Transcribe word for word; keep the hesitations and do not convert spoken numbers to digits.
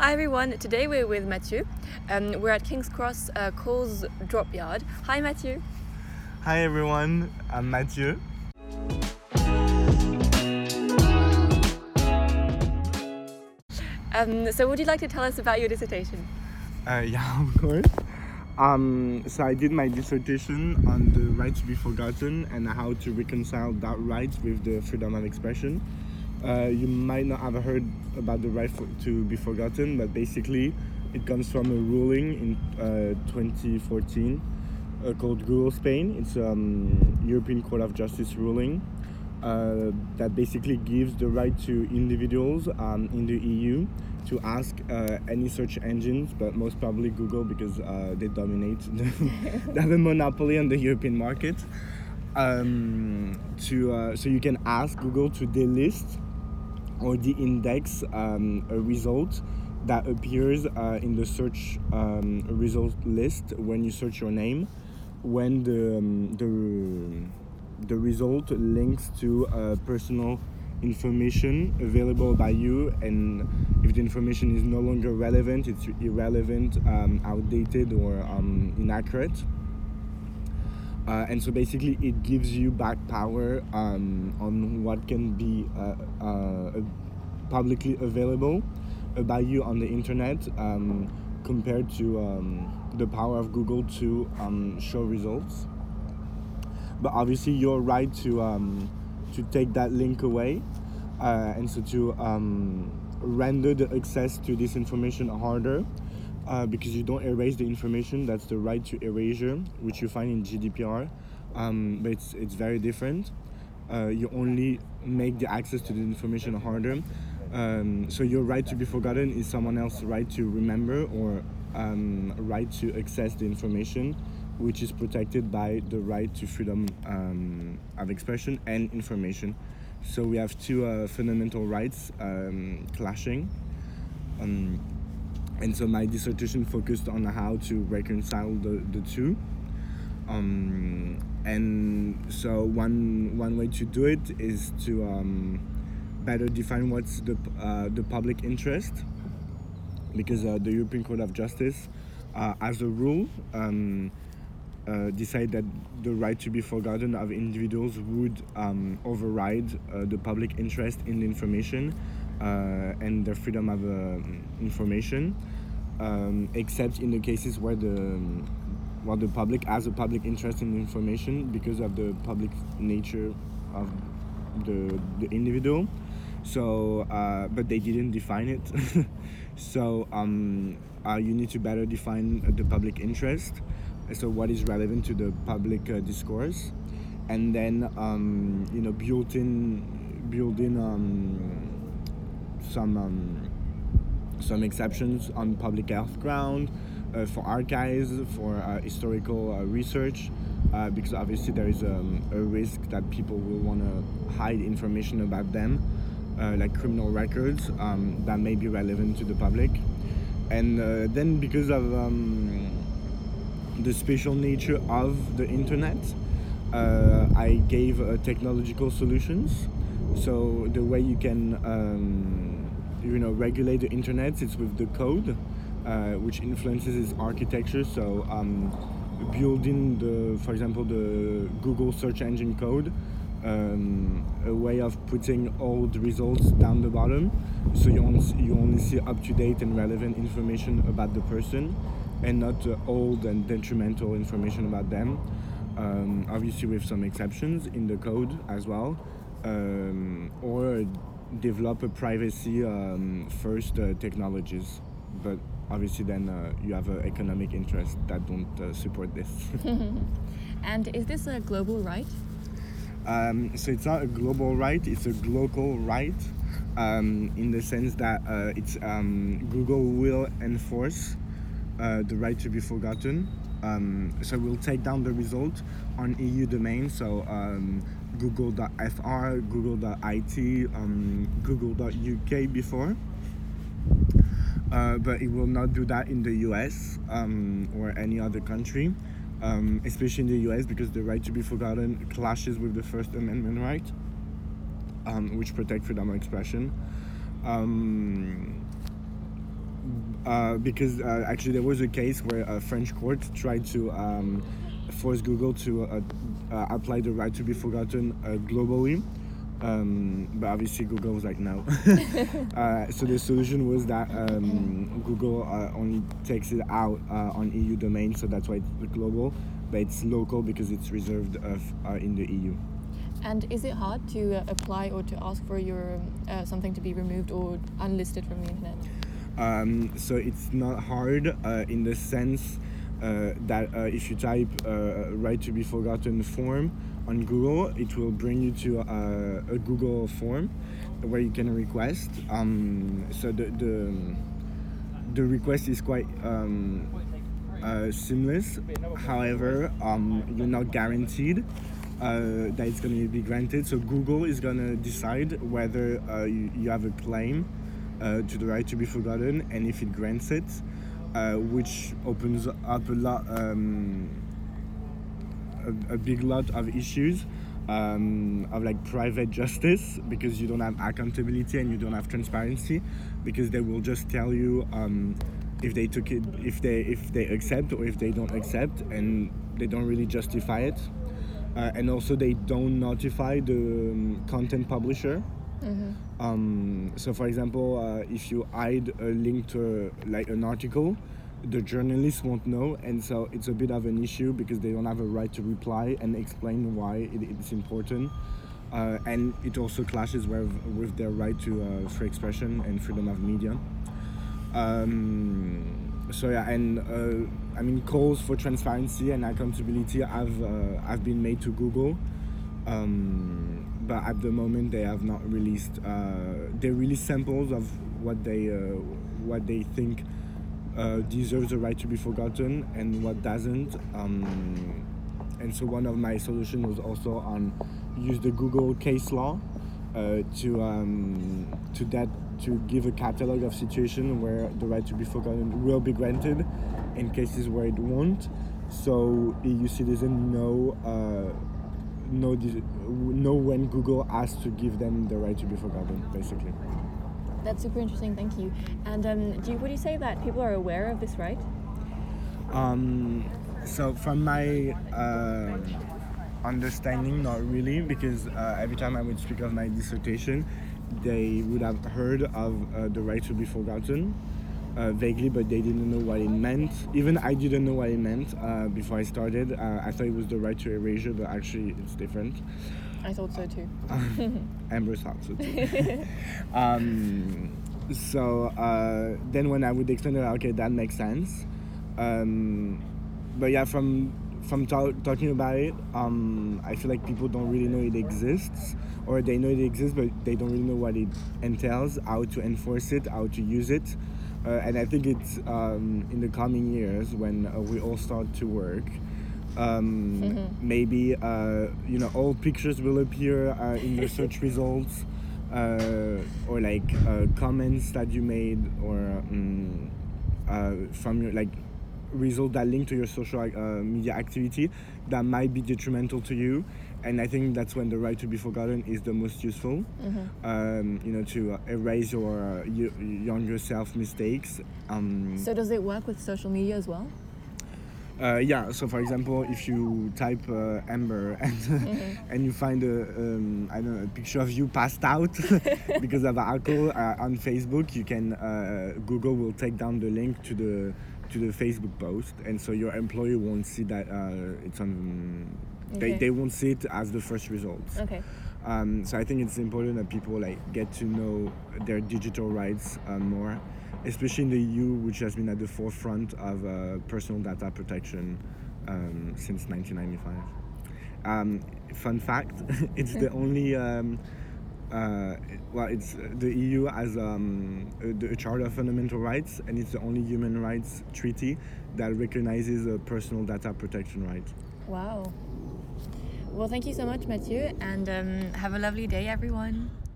Hi everyone, today we're with Mathieu. Um, we're at King's Cross uh, Coal Drop Yard. Hi Mathieu. Hi everyone, I'm Mathieu. Um, so would you like to tell us about your dissertation? Uh, yeah, of course. Um, so I did my dissertation on the right to be forgotten and how to reconcile that right with the freedom of expression. Uh, you might not have heard about the right for, to be forgotten, but basically it comes from a ruling in uh, twenty fourteen uh, called Google Spain. It's a um, European Court of Justice ruling uh, that basically gives the right to individuals um, in the E U to ask uh, any search engines, but most probably Google, because uh, they dominate, the, they have a monopoly on the European market. Um, to uh, so you can ask Google to delist or de-index um, a result that appears uh, in the search um, result list when you search your name, when the um, the the result links to uh, personal information available by you, and if the information is no longer relevant, it's irrelevant, um, outdated, or um, inaccurate. Uh, and so basically it gives you back power um, on what can be uh, uh, publicly available by you on the internet um, compared to um, the power of Google to um, show results. But obviously you're right to um, to take that link away uh, and so to um, render the access to this information harder. Uh, because you don't erase the information. That's the right to erasure, which you find in G D P R, um, but it's, it's very different. Uh, you only make the access to the information harder. Um, so your right to be forgotten is someone else's right to remember or um, right to access the information, which is protected by the right to freedom um, of expression and information. So we have two uh, fundamental rights um, clashing. Um, And so my dissertation focused on how to reconcile the, the two. Um, and so one one way to do it is to um, better define what's the uh, the public interest, because uh, the European Court of Justice, uh, as a rule, um, uh, decide that the right to be forgotten of individuals would um, override uh, the public interest in the information. Uh, and the freedom of uh, information, um, except in the cases where the where the public has a public interest in information because of the public nature of the the individual. So, uh, but they didn't define it. so um, uh, you need to better define the public interest. So what is relevant to the public uh, discourse, and then um, you know built in built in. Um, some um, some exceptions on public health ground, uh, for archives, for uh, historical uh, research, uh, because obviously there is um, a risk that people will want to hide information about them, uh, like criminal records um, that may be relevant to the public. And uh, then because of um, the spatial nature of the internet, uh, I gave uh, technological solutions. So the way you can um, you know regulate the internet it's with the code, uh, which influences its architecture. So um, building the, for example, the Google search engine code, um, a way of putting old results down the bottom, so you only you only see up to date and relevant information about the person, and not uh, old and detrimental information about them. Um, obviously, with some exceptions in the code as well. Um, or develop a privacy um, first uh, technologies, but obviously then uh, you have uh, economic interests that don't uh, support this. And is this a global right? Um, so it's not a global right, it's a global right um, in the sense that uh, it's um, Google will enforce uh, the right to be forgotten. Um, so we'll take down the result on E U domain, so um, google dot f r, google dot i t, um, google dot u k before, uh, but it will not do that in the U S um, or any other country, um, especially in the U S because the right to be forgotten clashes with the First Amendment right, um, which protects freedom of expression. Um, uh, because uh, actually there was a case where a French court tried to um, force Google to uh, uh, apply the right to be forgotten uh, globally. Um, but obviously Google was like, no. uh, so the solution was that um, Google uh, only takes it out uh, on E U domain, so that's why it's global, but it's local because it's reserved of, uh, in the E U. And is it hard to uh, apply or to ask for your uh, something to be removed or unlisted from the internet? Um, so it's not hard uh, in the sense uh, that uh, if you type uh, right to be forgotten form on Google, it will bring you to uh, a Google form where you can request. Um, so the, the the request is quite um, uh, seamless. However, um, you're not guaranteed Uh, that it's going to be granted. So Google is going to decide whether uh, you, you have a claim uh, to the right to be forgotten, and if it grants it, uh, which opens up a lot, um, a, a big lot of issues um, of like private justice, because you don't have accountability and you don't have transparency, because they will just tell you um, if they took it, if they if they accept or if they don't accept, and they don't really justify it. Uh, and also they don't notify the um, content publisher. Mm-hmm. Um, so for example, uh, if you hide a link to a, like an article, the journalists won't know, and so it's a bit of an issue because they don't have a right to reply and explain why it, it's important. Uh, and it also clashes with, with their right to uh, free expression and freedom of media. Um, So yeah, and uh, I mean calls for transparency and accountability have uh, have been made to Google, um, but at the moment they have not released. Uh, they release samples of what they uh, what they think uh, deserves the right to be forgotten and what doesn't. Um, and so one of my solutions was also on use the Google case law uh, to um, to that. to give a catalogue of situations where the right to be forgotten will be granted in cases where it won't, so E U citizens know, uh, know, know when Google asks to give them the right to be forgotten, basically. That's super interesting, thank you. And um, do you, would you say that people are aware of this right? Um, so from my uh, understanding, not really, because uh, every time I would speak of my dissertation, they would have heard of uh, the right to be forgotten uh, vaguely, but they didn't know what it meant. Even I didn't know what it meant uh, before I started. Uh, I thought it was the right to erasure, but actually it's different. I thought so too. Amber thought so too. um, so uh, then when I would explain it, okay, that makes sense. Um, but yeah, from From ta- talking about it, um, I feel like people don't really know it exists, or they know it exists, but they don't really know what it entails, how to enforce it, how to use it. Uh, and I think it's um, in the coming years when uh, we all start to work, um, mm-hmm. maybe uh, you know, all pictures will appear uh, in the search results, uh, or like uh, comments that you made, or um, uh, from your like. result that link to your social uh, media activity that might be detrimental to you, and I think that's when the right to be forgotten is the most useful. Mm-hmm. Um, you know, to uh, erase your uh, y- younger self mistakes. Um, so does it work with social media as well? Uh, yeah. So for example, if you type uh, Amber and mm-hmm. and you find a um, I don't know, a picture of you passed out because of alcohol uh, on Facebook, you can uh, Google will take down the link to the. to the Facebook post, and so your employer won't see that uh, it's on. Okay. They they won't see it as the first results. Okay. Um, so I think it's important that people like get to know their digital rights uh, more, especially in the E U, which has been at the forefront of uh, personal data protection um, since nineteen ninety-five. Um, fun fact: it's the only. Um, Uh, well, it's the E U has um, the Charter of Fundamental Rights, and it's the only human rights treaty that recognizes a personal data protection right. Wow. Well, thank you so much, Mathieu, and um, have a lovely day, everyone.